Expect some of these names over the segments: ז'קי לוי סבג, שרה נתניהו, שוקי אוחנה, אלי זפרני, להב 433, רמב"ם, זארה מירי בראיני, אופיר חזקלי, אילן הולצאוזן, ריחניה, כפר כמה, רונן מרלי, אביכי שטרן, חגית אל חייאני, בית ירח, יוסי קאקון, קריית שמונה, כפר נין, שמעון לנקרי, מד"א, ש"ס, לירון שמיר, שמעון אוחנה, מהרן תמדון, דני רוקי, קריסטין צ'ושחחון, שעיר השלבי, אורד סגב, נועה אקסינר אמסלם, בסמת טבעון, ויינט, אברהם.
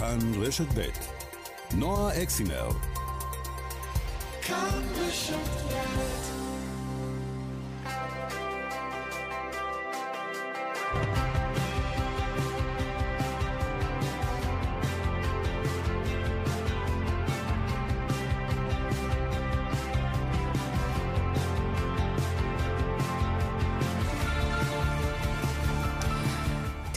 כאן רשת בית. נועה אקסינר. כאן רשת בית.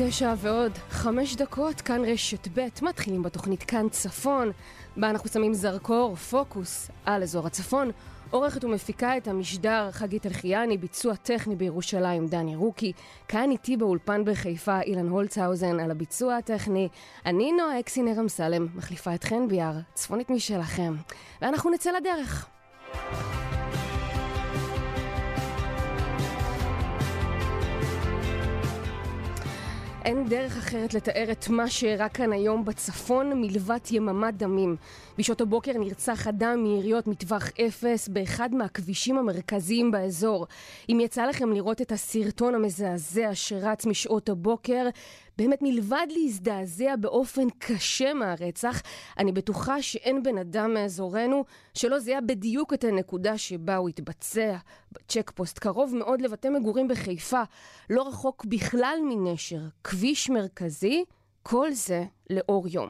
תשע ועוד 5 דקות, כאן רשת ב', מתחילים בתוכנית כאן צפון, בה אנחנו שמים זרקור, פוקוס, על אזור הצפון. עורכת ומפיקה את המשדר חגית אל חייאני, ביצוע טכני בירושלים דני רוקי, כאן איתי באולפן בחיפה אילן הולצאוזן על הביצוע הטכני, אני נועה אקסינר אמסלם, מחליפה אתכן ביער, צפונית משלכם, ואנחנו נצא לדרך. אין דרך אחרת לתאר את מה שאירע כאן היום בצפון מלבד יממת דמים. בשעות הבוקר נרצח אדם מיריות מטווח אפס באחד מהכבישים המרכזיים באזור. אם יצא לכם לראות את הסרטון המזעזע שרץ משעות הבוקר, באמת מלבד להזדעזע באופן קשה מהרצח, אני בטוחה שאין בן אדם מאזורנו שלא זיהה בדיוק את הנקודה שבה הוא התבצע. בצ'ק פוסט קרוב מאוד לבתי מגורים בחיפה, לא רחוק בכלל מנשר, כביש מרכזי, כל זה לאור יום.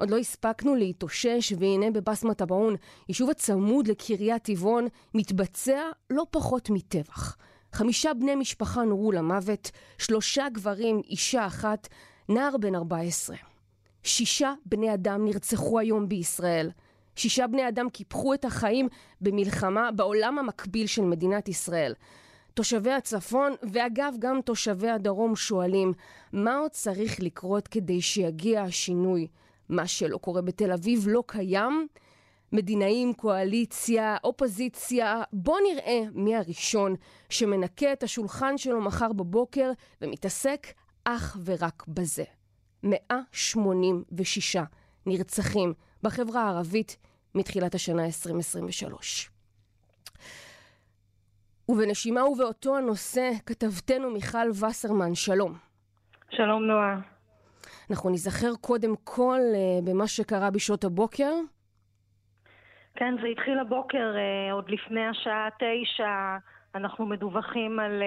עוד לא הספקנו להתאושש, והנה בבסמת טבעון, יישוב הצמוד לקריית טבעון, מתבצע לא פחות מטבח. 5 בני משפחה נורו למוות, 3 גברים, אישה אחת, נער בן 14. 6 בני אדם נרצחו היום בישראל. 6 בני אדם קיפחו את החיים במלחמה בעולם המקביל של מדינת ישראל. תושבי הצפון, ואגב גם תושבי הדרום, שואלים מה עוד צריך לקרות כדי שיגיע השינוי. מה שלא קורה בתל אביב לא קיים. מדינאים, קואליציה, אופוזיציה, בוא נראה מי הראשון שמנקה את השולחן שלו מחר בבוקר ומתעסק אך ורק בזה. 186 נרצחים בחברה הערבית מתחילת השנה 2023. ובנשימה ובאותו הנושא, כתבתנו מיכל וסרמן, שלום. שלום נועה. אנחנו נזכר קודם כל במה שקרה בשעות הבוקר. כן, זה התחיל הבוקר, עוד לפני השעה 9, אנחנו מדווחים על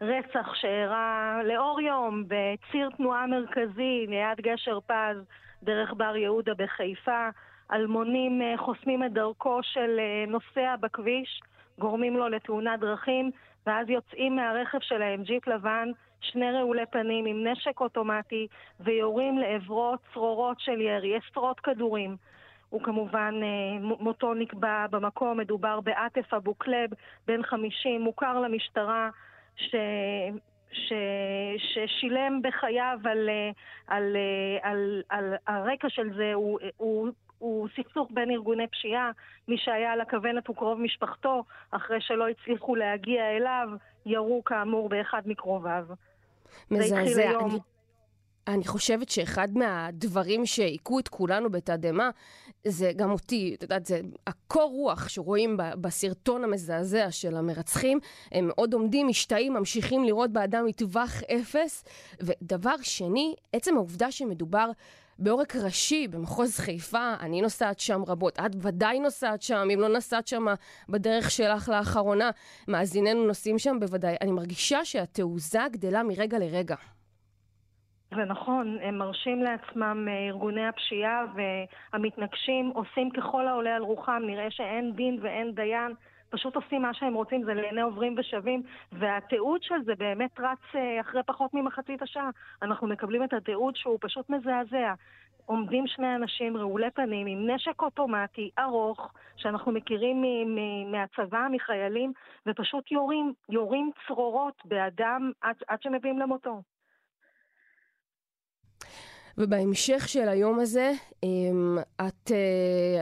רצח שאירע לאור יום בציר תנועה מרכזי, ליד גשר פז, דרך בר יהודה בחיפה. אלמונים חוסמים את דרכו של נוסע בכביש, גורמים לו לתאונת דרכים, ואז יוצאים מהרכב שלהם ג'יפ לבן, 2 רעולי פנים עם נשק אוטומטי, ויורים לעברו צרורות של ירי, עשרות כדורים. הוא כמובן מותו נקבע במקום, מדובר בעטף אבו קלב, בן 50, מוכר למשטרה, ששילם בחייו על הרקע של זה, הוא סכסוך בין ארגוני פשיעה, מי שהיה על הכוונת הוא קרוב משפחתו, אחרי שלא הצליחו להגיע אליו, ירו כאמור באחד מקרוביו. מזעזע. אני חושבת שאחד מהדברים שעיקו את כולנו בתדהמה, זה גם אותי, את יודעת, זה הקור רוח שרואים בסרטון המזעזע של המרצחים, הם עוד עומדים, משתאים, ממשיכים לראות באדם מטווח אפס, ודבר שני, עצם העובדה שמדובר בעורק ראשי, במחוז חיפה, אני נוסעת שם רבות, את ודאי נוסעת שם, אם לא נוסעת שם בדרך שלך לאחרונה, מאזיננו נוסעים שם בוודאי, אני מרגישה שהתעוזה גדלה מרגע לרגע. זה נכון, הם מרשים לעצמם ארגוני הפשיעה והמתנגשים, עושים ככל העולה על רוחם, נראה שאין דין ואין דיין, פשוט עושים מה שהם רוצים, זה לעיני עוברים ושווים, והתיעוד של זה באמת רץ אחרי פחות ממחצית השעה. אנחנו מקבלים את התיעוד שהוא פשוט מזעזע. עומדים 2 אנשים רעולי פנים עם נשק אוטומטי ארוך, שאנחנו מכירים מהצבא, מחיילים, ופשוט יורים צרורות באדם עד שמביאים למותו. ובהמשך של היום הזה,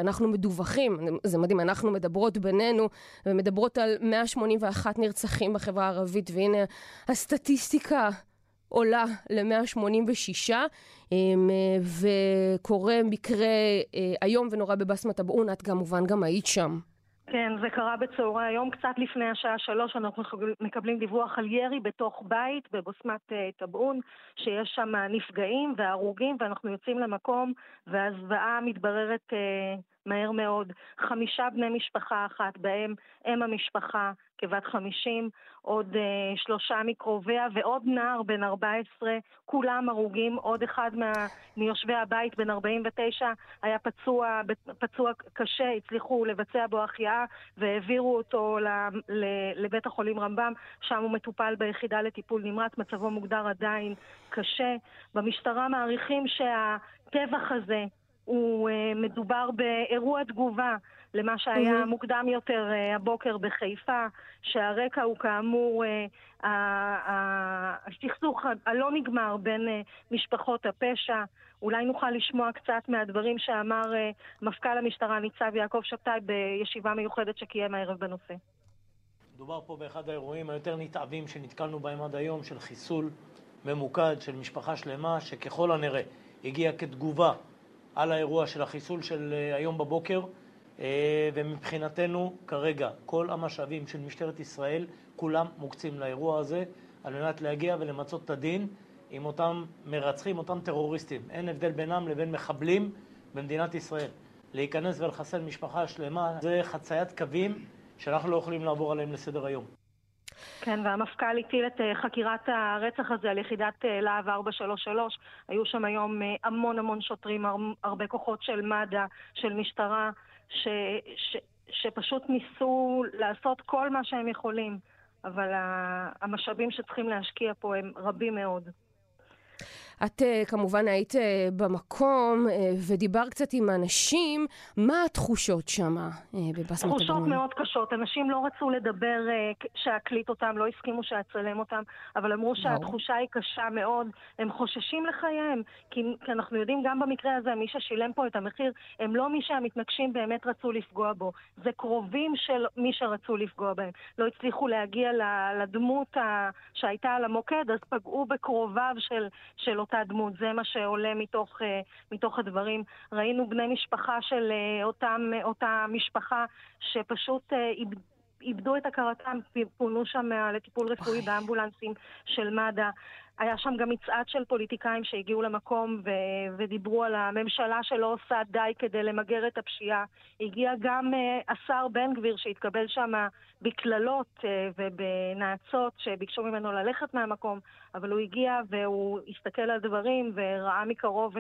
אנחנו מדווחים, זה מדהים, אנחנו מדברות בינינו, ומדברות על 181 נרצחים בחברה הערבית, והנה הסטטיסטיקה עולה ל-186, וקורה מקרה היום ונורא בבסמת טבעון, את כמובן גם היית שם. כן, זה קרה בצהרי היום, קצת לפני השעה 3, אנחנו מקבלים דיווח על ירי בתוך בית, בבוסמת טבעון, שיש שם נפגעים והרוגים, ואנחנו יוצאים למקום, והזוועה מתבררת מהר מאוד. 5 בני משפחה אחת, בהם אם המשפחה כבת 50, עוד 3 מקרוביה, ועוד נער בן 14, כולם הרוגים, עוד אחד מיושבי הבית בן 49, היה פצוע קשה, הצליחו לבצע בו החייאה, והעבירו אותו לבית החולים רמב"ם, שם הוא מטופל ביחידה לטיפול נמרץ, מצבו מוגדר עדיין קשה. במשטרה מעריכים שהטבח הזה, הוא מדובר באירוע תגובה למה שהיה מוקדם יותר הבוקר בחיפה, שהרקע הוא כאמור הסכסוך הלא נגמר בין משפחות הפשע. אולי נוכל לשמוע קצת מהדברים שאמר מפכ"ל המשטרה ניצב יעקב שבתאי בישיבה מיוחדת שקיים הערב בנושא. מדובר פה באחד האירועים היותר נתעבים שנתקלנו בהם עד היום, של חיסול ממוקד של משפחה שלמה, שככל הנראה הגיעה כתגובה על האירוע של החיסול של היום בבוקר, ומבחינתנו כרגע כל המשאבים של משטרת ישראל כולם מוקצים לאירוע הזה על מנת להגיע ולמצות את הדין עם אותם מרצחים, אותם טרוריסטים. אין הבדל בינם לבין מחבלים במדינת ישראל. להיכנס ולחסל משפחה שלמה זה חציית קווים שאנחנו לא יכולים לעבור עליהם לסדר היום. כן, והמפכ"ל הטיל את חקירת הרצח הזה על יחידת להב 433. היו שם היום המון שוטרים, הרבה כוחות של מד"א, של משטרה, שפשוט ניסו לעשות כל מה שהם יכולים, אבל המשאבים שצריכים להשקיע פה הם רבים מאוד. את כמובן היית במקום ודיבר קצת עם אנשים, מה התחושות שם בבסמת אדמון? תחושות מאוד קשות, אנשים לא רצו לדבר שהקליט אותם, לא הסכימו שהצלם אותם, אבל אמרו שהתחושה היא קשה מאוד, הם חוששים לחייהם, כי אנחנו יודעים גם במקרה הזה, מי ששילם פה את המחיר, הם לא מי שהמתנגשים באמת רצו לפגוע בו, זה קרובים של מי שרצו לפגוע בהם, לא הצליחו להגיע לדמות שהייתה על המוקד, אז פגעו בקרוביו של אותם. הדמות, זה מה שעולה מתוך הדברים. ראינו בני משפחה של אותה משפחה שפשוט איבדו את הכרתם, פונו שם לטיפול רפואי באמבולנסים של מד"א. היה שם גם מצעד של פוליטיקאים שהגיעו למקום ודיברו על הממשלה שלא עושה די כדי למגר את הפשיעה. הגיע גם השר בן גביר שהתקבל שם בקללות ובנעצות שביקשו ממנו ללכת מהמקום, אבל הוא הגיע והוא הסתכל על דברים וראה מקרוב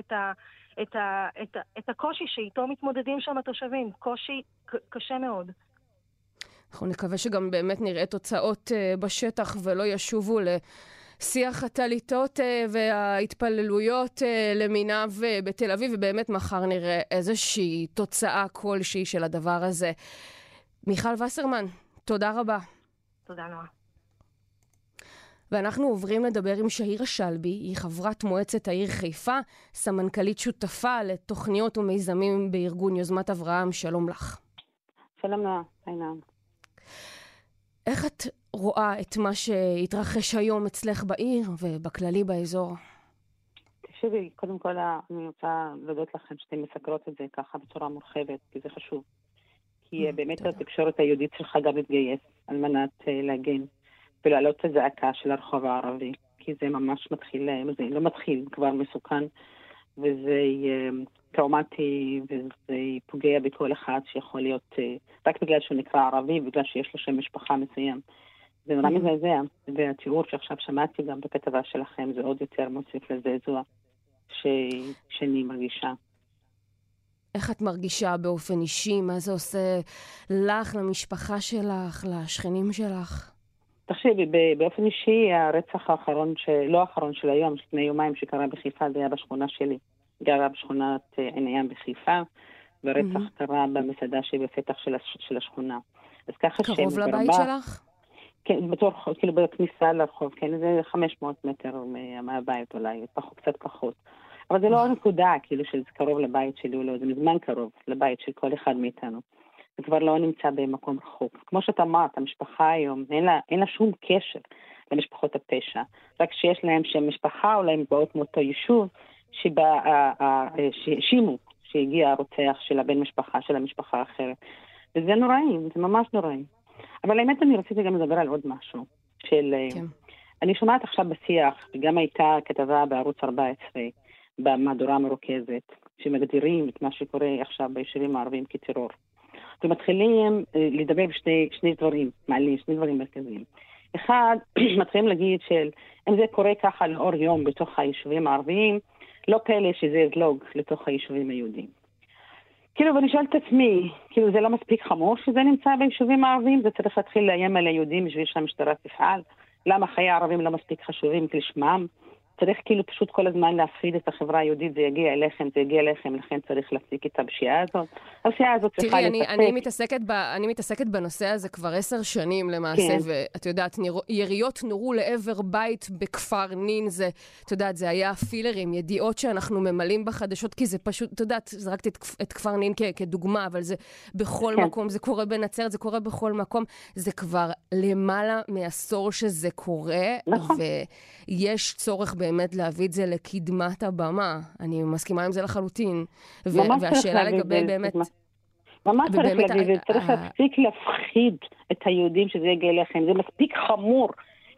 את הקושי שאיתו מתמודדים שם התושבים. קושי קשה מאוד. אנחנו נקווה שגם באמת נראה תוצאות בשטח ולא ישובו לשיח התליטות וההתפללויות למיניו בתל אביב, ובאמת מחר נראה איזושהי תוצאה כלשהי של הדבר הזה. מיכל וסרמן, תודה רבה. תודה נועה. ואנחנו עוברים לדבר עם שעיר השלבי, היא חברת מועצת העיר חיפה, סמנכלית שותפה לתוכניות ומיזמים בארגון יוזמת אברהם. שלום לך. שלום נועה, עינם. איך את רואה את מה שהתרחש היום אצלך בעיר ובכללי באזור? תשבי, קודם כל אני רוצה להודות לכם שאתם מסקרות את זה ככה בצורה מורחבת, כי זה חשוב. כי באמת התקשורת היהודית שלך גם מתגייס על מנת להגן ולעלות את הזעקה של הרחוב הערבי, כי זה ממש מתחיל, זה לא מתחיל, כבר מסוכן, וזה טראומטי, וזה פוגע בכל אחד שיכול להיות, רק בגלל שהוא נקרא ערבי, בגלל שיש לו שם משפחה מסוים. זה נורא מזעזע, והתיאור שעכשיו שמעתי גם בכתבה שלכם, זה עוד יותר מוסיף לזעזוע שאני מרגישה. איך את מרגישה באופן אישי? מה זה עושה לך, למשפחה שלך, לשכנים שלך? תחשבי, באופן אישי, הרצח האחרון, לא האחרון של היום, לפני יומיים שקרה בחיפה, זה היה בשכונה שלי. גרה בשכונת עין הים בחיפה, ורצח קרה במסעדה שבפתח של השכונה. אז ככה שם קרוב לבית שלך? כן, כאילו בכניסה לרחוב, כן, זה 500 מטר מהבית אולי, קצת פחות. אבל זה לא נקודה, כאילו, שזה קרוב לבית שלי או לא, זה מזמן קרוב לבית של כל אחד מאיתנו. זה כבר לא נמצא במקום רחוק. כמו שאתה אמרת, המשפחה היום, אין לה שום קשר למשפחות הפשע. רק שיש להם שם משפחה, אולי הם באות מאותו יישוב, שימו שהגיע הרוצח של הבן משפחה של המשפחה האחרת, וזה נוראים, זה ממש נוראים. אבל האמת אני רציתי גם לדבר על עוד משהו. של, כן. אני שומעת עכשיו בשיח, גם הייתה כתבה בערוץ 14, במהדורה המרוכזת, שמגדירים את מה שקורה עכשיו ביישובים הערבים כטרור. ומתחילים לדבר בשני דברים, מעלים, שני דברים מרכזיים. אחד, מתחילים להגיד של, אם זה קורה ככה לאור יום בתוך היישובים הערביים, לא פלא שזה יזלוג לתוך היישובים היהודים. כאילו, ואני שואל את עצמי, כאילו זה לא מספיק חמור שזה נמצא ביישובים הערביים, זה צריך להתחיל לאיים על היהודים בשביל שהמשטרה תפעל. למה חיי הערבים לא מספיק חשובים לשמם? צריך כאילו פשוט כל הזמן להפחיד את החברה היהודית, זה יגיע אליכם, זה יגיע אליכם, לכן צריך להפסיק את הפשיעה הזאת. הפשיעה הזאת צריכה לתפק. תראי, אני מתעסקת בנושא הזה כבר 10 שנים למעשה, ואת יודעת, יריות נורו לעבר בית בכפר נין, את יודעת, זה היה פילרים, ידיעות שאנחנו ממלאים בחדשות, כי זה פשוט, את יודעת, זרקתי את כפר נין כדוגמה, אבל זה בכל מקום, זה קורה בנצרת, זה קורה בכל מקום, זה כבר למעלה מעשור שזה קורה, ויש צורך באמת להביא את זה לקדמת הבמה. אני מסכימה עם זה לחלוטין. והשאלה לגבי באמת... ממש צריך להגיד, צריך להפסיק להפחיד את היהודים שזה יגיע אליכם. זה מספיק חמור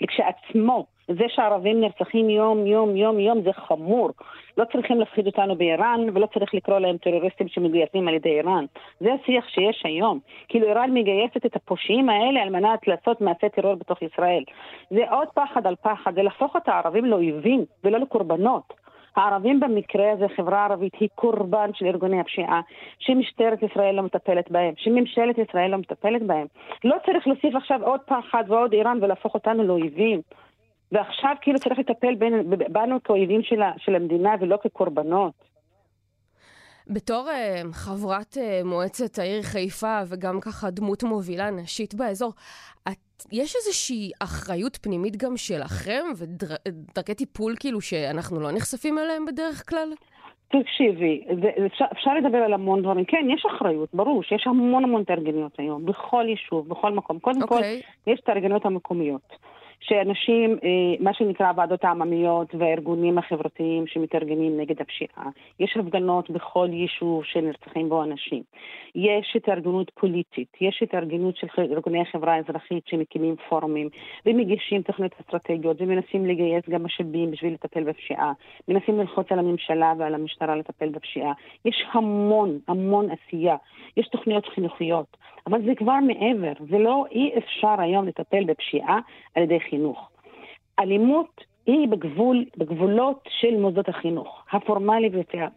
כשעצמו. זה שהערבים נרצחים יום, יום, יום, יום, זה חמור. לא צריכים להפחיד אותנו באיראן, ולא צריך לקרוא להם טרוריסטים שמגויסים על ידי איראן. זה השיח שיש היום. כאילו איראן מגייסת את הפושעים האלה על מנת לעשות מעשה טרור בתוך ישראל. זה עוד פחד על פחד, זה להפוך את הערבים לאויבים ולא לקורבנות. הערבים במקרה הזה, חברה ערבית, היא קורבן של ארגוני הפשיעה, שמשטרת ישראל לא מטפלת בהם, שממשלת ישראל לא מטפלת בהם. לא צריך להוסיף עכשיו עוד פחד ועוד איראן ולהפוך אותנו לאויבים. ועכשיו כאילו צריך לטפל בנו כאויבים של המדינה ולא כקורבנות. בתור חברת מועצת העיר חיפה וגם ככה דמות מובילה נשית באזור, יש איזושהי אחריות פנימית גם שלכם ודרכי טיפול כאילו שאנחנו לא נחשפים אליהם בדרך כלל? תקשיבי, אפשר לדבר על המון דברים. כן, יש אחריות, ברור, שיש המון המון תארגניות היום, בכל יישוב, בכל מקום. קודם כל, יש תארגניות המקומיות. שאנשים, מה שנקרא ועדות העממיות והארגונים החברתיים שמתארגנים נגד הפשיעה. יש הפגנות בכל יישוב שנרצחים בו אנשים. יש התארגנות פוליטית, יש התארגנות של ארגוני החברה האזרחית שמקימים פורומים ומגישים תוכניות אסטרטגיות ומנסים לגייס גם משאבים בשביל לטפל בפשיעה. מנסים ללחוץ על הממשלה ועל המשטרה לטפל בפשיעה. יש המון, המון עשייה. יש תוכניות חינוכיות. אבל זה כבר מעבר. זה לא אי אפשר היום לטפל בפשיעה על ידי חינוך. אלימות היא בגבולות של מוסדות החינוך, הפורמלי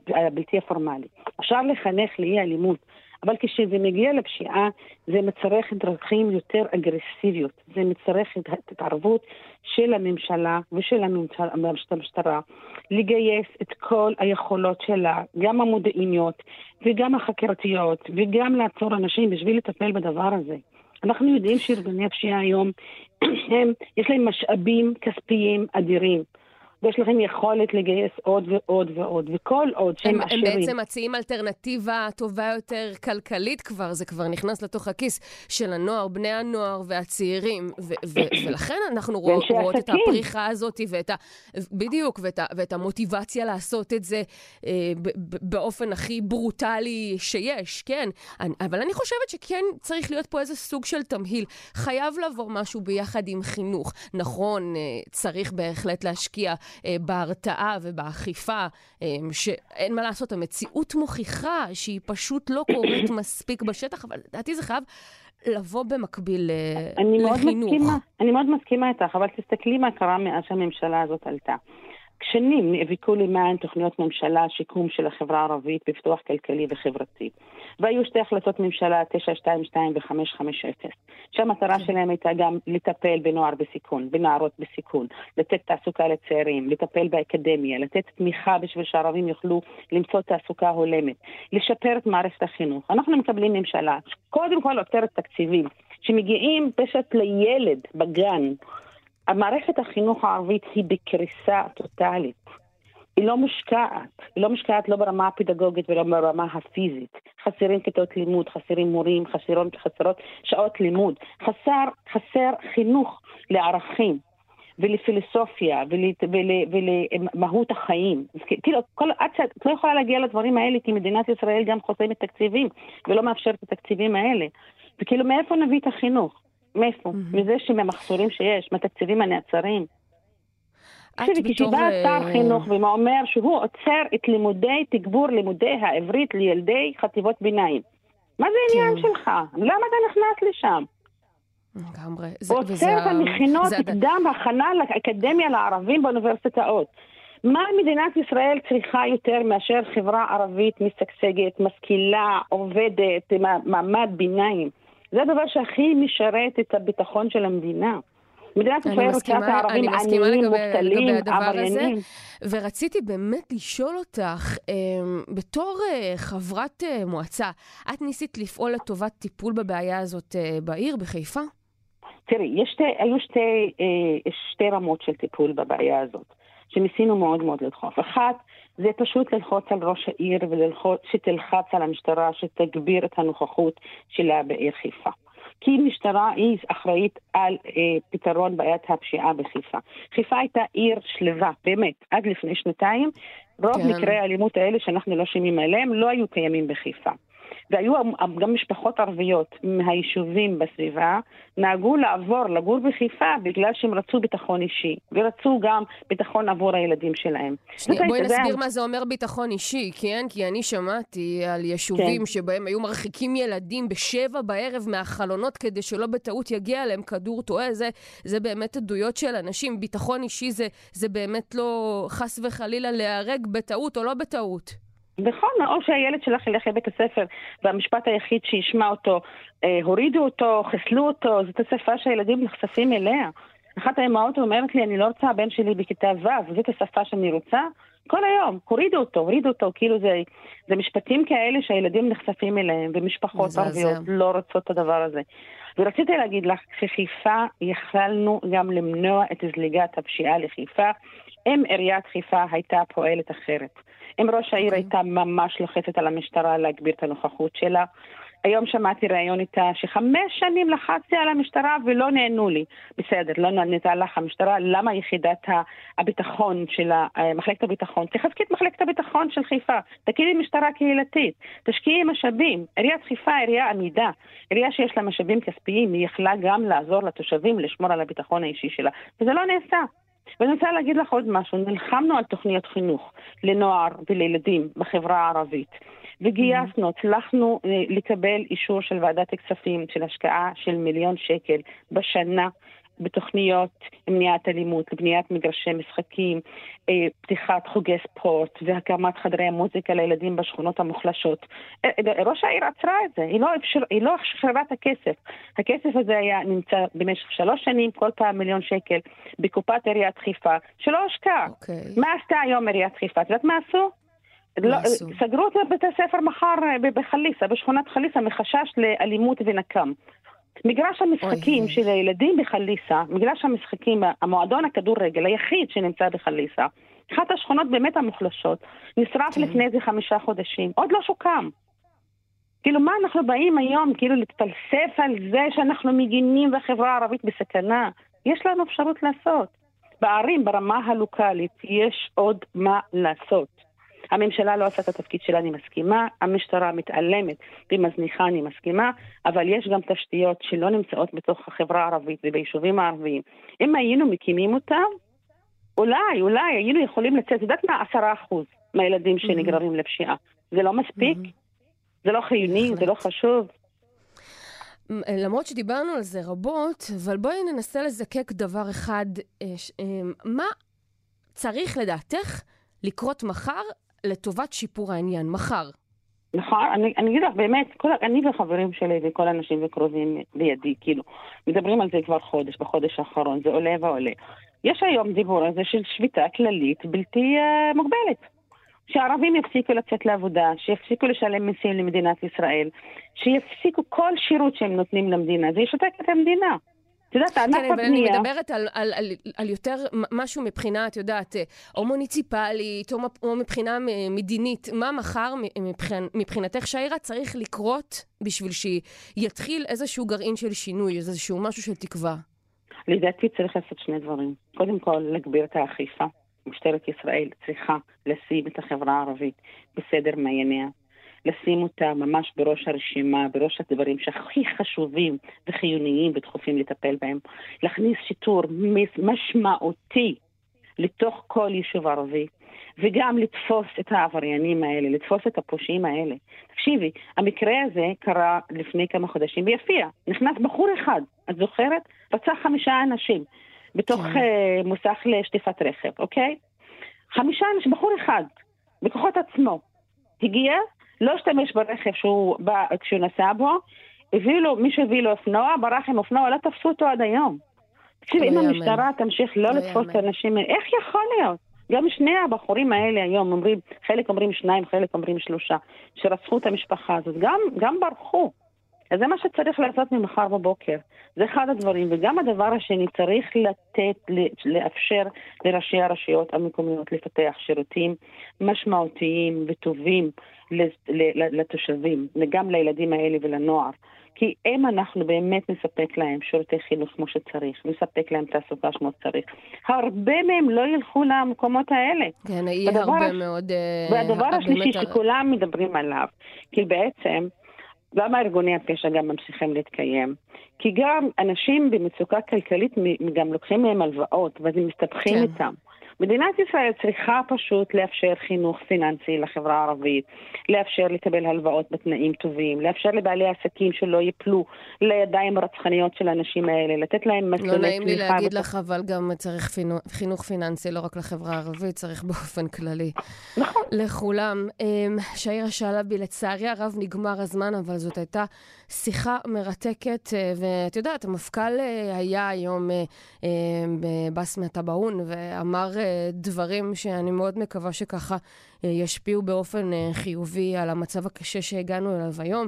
והבלתי הפורמלי. אפשר לחנך לאי אלימות, אבל כשזה מגיע לפשיעה, זה מצריך דרכים יותר אגרסיביות. זה מצריך התערבות של הממשלה ושל המשטרה, לגייס את כל היכולות שלה, גם המודיעיניות וגם החקירתיות, וגם לעצור אנשים בשביל לטפל בדבר הזה. אנחנו יודעים שארגוני הפשיעה היום, יש להם משאבים כספיים אדירים, ויש לכם יכולת לגייס עוד ועוד ועוד, וכל עוד שהם עשירים. הם בעצם מציעים אלטרנטיבה טובה יותר כלכלית כבר, זה כבר נכנס לתוך הכיס של הנוער, בני הנוער והצעירים, ולכן אנחנו רואות את הפריחה הזאת, בדיוק, ואת המוטיבציה לעשות את זה באופן הכי ברוטלי שיש, כן. אבל אני חושבת שכן צריך להיות פה איזה סוג של תמהיל. חייב לעבור משהו ביחד עם חינוך. נכון, צריך בהחלט להשקיע בהרתעה ובאכיפה, שאין מה לעשות, המציאות מוכיחה שהיא פשוט לא קורית מספיק בשטח, אבל לדעתי זה חייב לבוא במקביל לחינוך. אני מאוד מסכימה איתך, אבל תסתכלי מה קרה מאז שהממשלה הזאת עלתה. שנים נאבקו למען תוכניות ממשלה, שיקום של החברה הערבית, בפתוח כלכלי וחברתי. והיו שתי החלטות ממשלה, 922 ו-550, שהמטרה שלהם הייתה גם לטפל בנוער בסיכון, בנערות בסיכון, לתת תעסוקה לצעירים, לטפל באקדמיה, לתת תמיכה בשביל שהערבים יוכלו למצוא תעסוקה הולמת, לשפר את מערכת החינוך. אנחנו מקבלים ממשלה, קודם כל עוצרת תקציבים, שמגיעים פשוט לילד בגן, המערכת החינוך הערבית היא בקריסה טוטלית. היא לא מושקעת. היא לא מושקעת לא ברמה הפדגוגית ולא ברמה הפיזית. חסרים כיתות לימוד, חסרים מורים, חסרות שעות לימוד. חסר חינוך לערכים. ולפילוסופיה ולמהות החיים. כאילו, עד שאת לא יכולה להגיע לדברים האלה, כי מדינת ישראל גם חוסמת תקציבים, ולא מאפשרת את התקציבים האלה. וכאילו, מאיפה נביא את החינוך? מאיפה? מזה שמהמחסורים שיש, מהתקציבים הנעצרים. כשבא שר חינוך ואומר שהוא עוצר את לימודי תגבור לימודי העברית לילדי חטיבות ביניים. מה זה עניין שלך? למה אתה נכנס לשם? עוצר את המכינות קדם הכנה לאקדמיה לערבים באוניברסיטאות. מה מדינת ישראל צריכה יותר מאשר חברה ערבית משגשגת, משכילה, עובדת, מעמד ביניים? זה הדבר שהכי משרת את הביטחון של המדינה. אני מסכימה לגבי הדבר הזה, ורציתי באמת לשאול אותך, בתור חברת מועצה, את ניסית לפעול לטובת טיפול בבעיה הזאת בעיר, בחיפה? תראי, היו שתי רמות של טיפול בבעיה הזאת, שניסינו מאוד מאוד לדחוף. אחת, זה פשוט ללחוץ על ראש העיר שתלחץ על המשטרה, שתגביר את הנוכחות שלה בעיר חיפה. כי משטרה היא אחראית על פתרון בעיית הפשיעה בחיפה. חיפה הייתה עיר שלווה, באמת, עד לפני שנתיים. רוב מקרי האלימות האלה שאנחנו לא שומעים עליהם לא היו קיימים בחיפה. והיו גם משפחות ערביות מהיישובים בסביבה, נהגו לעבור לגור בחיפה בגלל שהם רצו ביטחון אישי, ורצו גם ביטחון עבור הילדים שלהם. בואי נסביר מה זה אומר ביטחון אישי, כן? כי אני שמעתי על יישובים שבהם היו מרחיקים ילדים בשבע בערב מהחלונות כדי שלא בטעות יגיע אליהם כדור טועה. זה באמת עדויות של אנשים. ביטחון אישי זה באמת לא חס וחלילה להיהרג בטעות או לא בטעות. נכון, או שהילד שלך ילך לבית הספר והמשפט היחיד שישמע אותו, הורידו אותו, חסלו אותו, זאת השפה שהילדים נחשפים אליה. אחת האמהות אומרת לי, אני לא רוצה הבן שלי בכיתה ו', זאת השפה שאני רוצה, כל היום, הורידו אותו, הורידו אותו, כאילו זה משפטים כאלה שהילדים נחשפים אליהם, ומשפחות ערביות לא רוצות את הדבר הזה. ורציתי להגיד לך, שחיפה יכלנו גם למנוע את זליגת הפשיעה לחיפה, אם עיריית חיפה הייתה פועלת אחרת. אם ראש העיר הייתה ממש לוחצת על המשטרה להגביר את הנוכחות שלה. היום שמעתי ראיון איתה ש5 שנים לחצתי על המשטרה ולא נענו לי. בסדר, לא נענתה לך המשטרה. למה יחידת הביטחון של מחלקת הביטחון? תחזקי את מחלקת הביטחון של חיפה. תקימי משטרה קהילתית. תשקיעי משאבים. עיריית חיפה, עירייה עמידה. עירייה שיש לה משאבים כספיים, היא יכלה גם לעזור לתושבים לשמור על הביטחון האישי שלה. וזה לא נעשה. ואני רוצה להגיד לך עוד משהו, נלחמנו על תוכניות חינוך לנוער ולילדים בחברה הערבית, וגייסנו, הצלחנו לקבל אישור של ועדת הכספים של השקעה של $1,000,000 בשנה בתוכניות מניעת אלימות, לבניית מגרשי משחקים, פתיחת חוגי ספורט והקמת חדרי המוזיקה לילדים בשכונות המוחלשות. ראש העיר עצרה את זה, היא לא שחררה את הכסף. הכסף הזה היה נמצא במשך 3 שנים, כל פעם $1,000,000 בקופת עיריית חיפה, שלא השקעה. מה עשתה היום עיריית חיפה? את יודעת מה עשו? סגרו את בית הספר מחר בחליסה, בשכונת חליסה, מחשש לאלימות ונקם. מגרש המשחקים של הילדים בחליסה, מגרש המשחקים, המועדון הכדורגל היחיד שנמצא בחליסה, אחת השכונות באמת המוחלשות, נשרף לפני זה 5 חודשים, עוד לא שוקם. כאילו מה אנחנו באים היום, כאילו להתפלסף על זה שאנחנו מגינים והחברה הערבית בסכנה? יש לנו אפשרות לעשות. בערים, ברמה הלוקלית, יש עוד מה לעשות. הממשלה לא עושה את התפקיד שלה, אני מסכימה, המשטרה מתעלמת ומזניחה, אני מסכימה, אבל יש גם תשתיות שלא נמצאות בתוך החברה הערבית וביישובים הערביים. אם היינו מקימים אותם, אולי היינו יכולים לצאת, יודעת מה, 10% מהילדים שנגררים לפשיעה. זה לא מספיק, זה לא חיוני, זה לא חשוב. למרות שדיברנו על זה רבות, אבל בואי ננסה לזקק דבר אחד, מה צריך לדעתך לקרות מחר לטובת שיפור העניין, מחר. נכון, אני אגיד לך, באמת, אני וחברים שלי וכל אנשים וקרובים בידי, כאילו, מדברים על זה כבר חודש, בחודש האחרון, זה עולה ועולה. יש היום דיבור הזה של שביתה כללית בלתי מוגבלת. שהערבים יפסיקו לצאת לעבודה, שיפסיקו לשלם מיסים למדינת ישראל, שיפסיקו כל שירות שהם נותנים למדינה, זה ישתק את המדינה. אני מדברת על יותר משהו מבחינה, את יודעת, או מוניציפלית, או מבחינה מדינית. מה מחר מבחינתך שעירה צריך לקרות בשביל שיתחיל איזשהו גרעין של שינוי, איזשהו משהו של תקווה? לדעתי צריך לעשות שני דברים. קודם כל, להגביר את האכיפה. משטרת ישראל צריכה לשים את החברה הערבית בסדר מעייניה, לשים אותה ממש בראש הרשימה, בראש הדברים שהכי חשובים וחיוניים ודחופים לטפל בהם, להכניס שיטור משמעותי לתוך כל יישוב ערבי, וגם לתפוס את העבריינים האלה, לתפוס את הפושעים האלה. תקשיבי, המקרה הזה קרה לפני כמה חודשים ביפיע. נכנס בחור אחד, את זוכרת? רצח 5 אנשים בתוך מוסך לשטיפת רכב, אוקיי? 5 אנשים, בחור אחד, בכוחות עצמו. הגיע, לא השתמש ברכב שהוא בא, כשהוא נסע בו, הביא לו, מי שהביא לו אופנוע, ברח עם אופנוע, לא תפסו אותו עד היום. תקשיבי, אם המשטרה תמשיך לא לתפוס את האנשים, איך יכול להיות? גם שני הבחורים האלה היום אומרים, חלק אומרים 2, חלק אומרים 3, שרצחו את המשפחה הזאת, גם ברחו. אז זה מה שצריך לעשות ממחר בבוקר. זה אחד הדברים. וגם הדבר השני, צריך לאפשר לראשי הרשויות המקומיות לפתח שירותים משמעותיים וטובים לתושבים, גם לילדים האלה ולנוער. כי אם אנחנו באמת נספק להם שירותי חינוך כמו שצריך, נספק להם תעסוקה כמו שצריך, הרבה מהם לא ילכו למקומות האלה. כן, היא הרבה מאוד... והדבר השלישי שכולם מדברים עליו, כי בעצם... למה ארגוני הפשע גם ממשיכים להתקיים? כי גם אנשים במצוקה כלכלית גם לוקחים מהם הלוואות, ואז הם מסתבכים איתם. מדינת ישראל צריכה פשוט לאפשר חינוך פיננסי לחברה הערבית, לאפשר לקבל הלוואות בתנאים טובים, לאפשר לבעלי עסקים שלא ייפלו לידיים הרצחניות של האנשים האלה, לתת להם מסלולי צמיחה. לא נעים לי להגיד לך, אבל גם צריך חינוך פיננסי, לא רק לחברה הערבית, צריך באופן כללי. נכון. לכולם. שעיר השלבי, לצערי הרב נגמר הזמן, אבל זאת הייתה שיחה מרתקת, ואת יודעת, המפכ"ל היה היום בסמת הבאון, ואמר דברים שאני מאוד מקווה שככה ישפיעו באופן חיובי על המצב הקשה שהגענו אליו היום.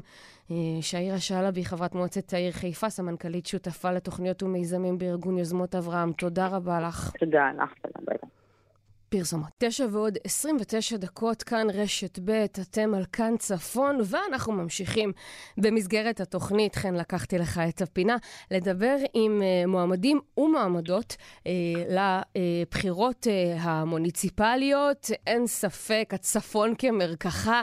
שעיר השלבי, חברת מועצת העיר חיפה, סמנכ"לית שותפה לתוכניות ומיזמים בארגון יוזמות אברהם. תודה רבה לך. תודה לך, תודה רבה. פרסומות. 9:29, כאן רשת ב', אתם על כאן צפון, ואנחנו ממשיכים במסגרת התוכנית, כן לקחתי לך את הפינה, לדבר עם מועמדים ומועמדות לבחירות המוניציפליות. אין ספק, הצפון כמרקחה,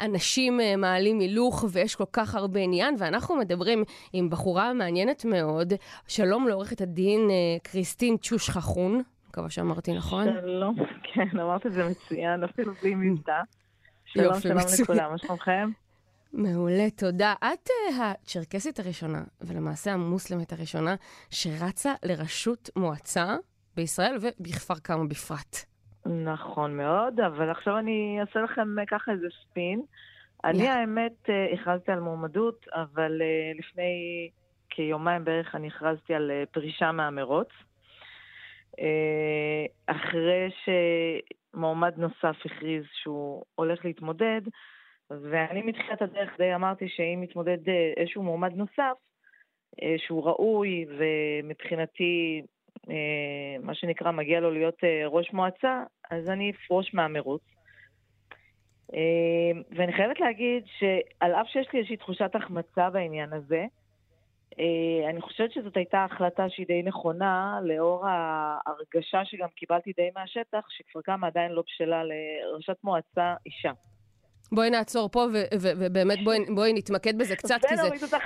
אנשים מעלים הילוך ויש כל כך הרבה עניין, ואנחנו מדברים עם בחורה מעניינת מאוד. שלום לעורכת הדין קריסטין צ'ושחחון. מקווה שאמרתי נכון. שלום, כן, אמרתי את זה מצוין, אפילו בלי מבטא. שלום, שלום לכולם, מה שלומכם? מעולה, תודה. את הצ'רקסית הראשונה, ולמעשה המוסלמית הראשונה, שרצה לרשות מועצה בישראל ובכפר כמה בפרט. נכון מאוד, אבל עכשיו אני אעשה לכם ככה איזה ספין. אני האמת הכרזתי על מועמדות, אבל לפני כיומיים בערך אני הכרזתי על פרישה מהמרוץ. אחרי שמועמד נוסף הכריז שהוא הולך להתמודד, ואני מתחילת הדרך די אמרתי שאם מתמודד איזשהו מועמד נוסף שהוא ראוי ומבחינתי מה שנקרא מגיע לו להיות ראש מועצה, אז אני אפרוש מהמרוץ. ואני חייבת להגיד שעל אף שיש לי איזושהי תחושת החמצה בעניין הזה, אני חושבת שזאת הייתה החלטה שהיא די נכונה, לאור ההרגשה שגם קיבלתי די מהשטח, שכפר כמה עדיין לא בשלה לראשת מועצה אישה. בואי נעצור פה, ובאמת בואי נתמקד בזה קצת,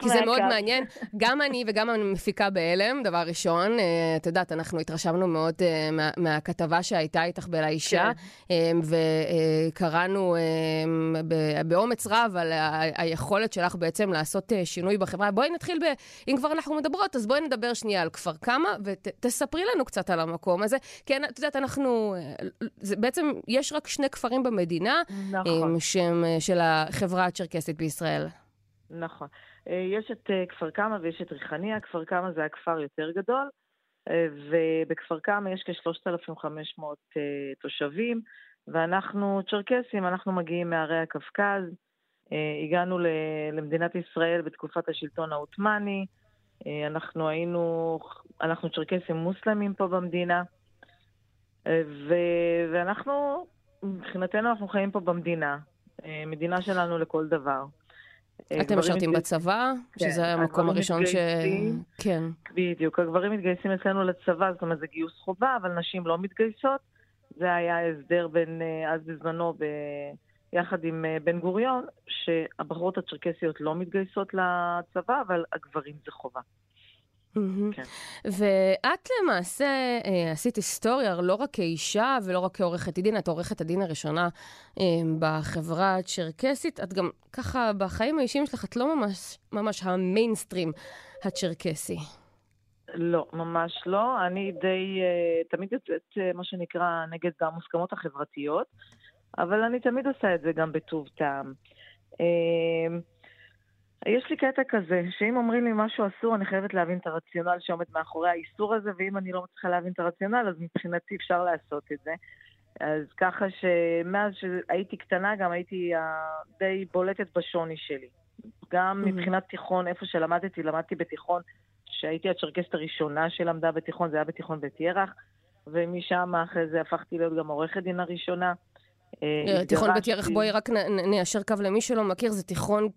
כי זה מאוד מעניין. גם אני וגם אני מפיקה באלם, דבר ראשון, את יודעת, אנחנו התרשמנו מאוד מהכתבה שהייתה איתך בלאישה, וקראנו באומץ רב על היכולת שלך בעצם לעשות שינוי בחברה. בואי נתחיל, אם כבר אנחנו מדברות, אז בואי נדבר שנייה על כפר כמה, ותספרי לנו קצת על המקום הזה, כי את יודעת, אנחנו, בעצם יש רק 2 כפרים במדינה, שהם של החברה הצ'רקסית בישראל. נכון. יש את כפר כמה ויש את ריחניה. כפר כמה זה הכפר יותר גדול, ובכפר כמה יש כ-3,500 תושבים, ואנחנו צ'רקסים, אנחנו מגיעים מערי הקפקז, הגענו למדינת ישראל בתקופת השלטון העות'מאני, אנחנו צ'רקסים מוסלמים פה במדינה, ואנחנו, מבחינתנו אנחנו חיים פה במדינה, מדינה שלנו לכל דבר. אתם משרתים בצבא, שזה המקום הראשון ש... כן. בדיוק, הגברים מתגייסים אצלנו לצבא, זאת אומרת זה גיוס חובה, אבל נשים לא מתגייסות. זה היה הסדר בין, אז בזמנו, יחד עם בן גוריון, שהבחורות הצ'רקסיות לא מתגייסות לצבא, אבל הגברים זה חובה. ואת למעשה עשית היסטוריה לא רק כאישה ולא רק כעורכת הדין, את עורכת הדין הראשונה בחברה הצ'רקסית, את גם ככה בחיים האישיים שלך את לא ממש המיינסטרים הצ'רקסי. לא, ממש לא, אני די תמיד יוצאת מה שנקרא נגד המוסכמות החברתיות, אבל אני תמיד עושה את זה גם בטוב טעם. יש לי קטע כזה, שאם אומרים לי משהו אסור, אני חייבת להבין את הרציונל שעומד מאחורי האיסור הזה, ואם אני לא מצליחה להבין את הרציונל, אז מבחינתי אפשר לעשות את זה. אז ככה שמאז שהייתי קטנה, גם הייתי די בולטת בשוני שלי. גם מבחינת תיכון, איפה שלמדתי, למדתי בתיכון, שהייתי הצ'רקסת הראשונה שלמדה בתיכון, זה היה בתיכון בית ירח, ומשם אחרי זה הפכתי להיות גם עורכת דין הראשונה. תיכון בית ירח, בואי רק נאשר קו למי שלא מכיר, זה תיכון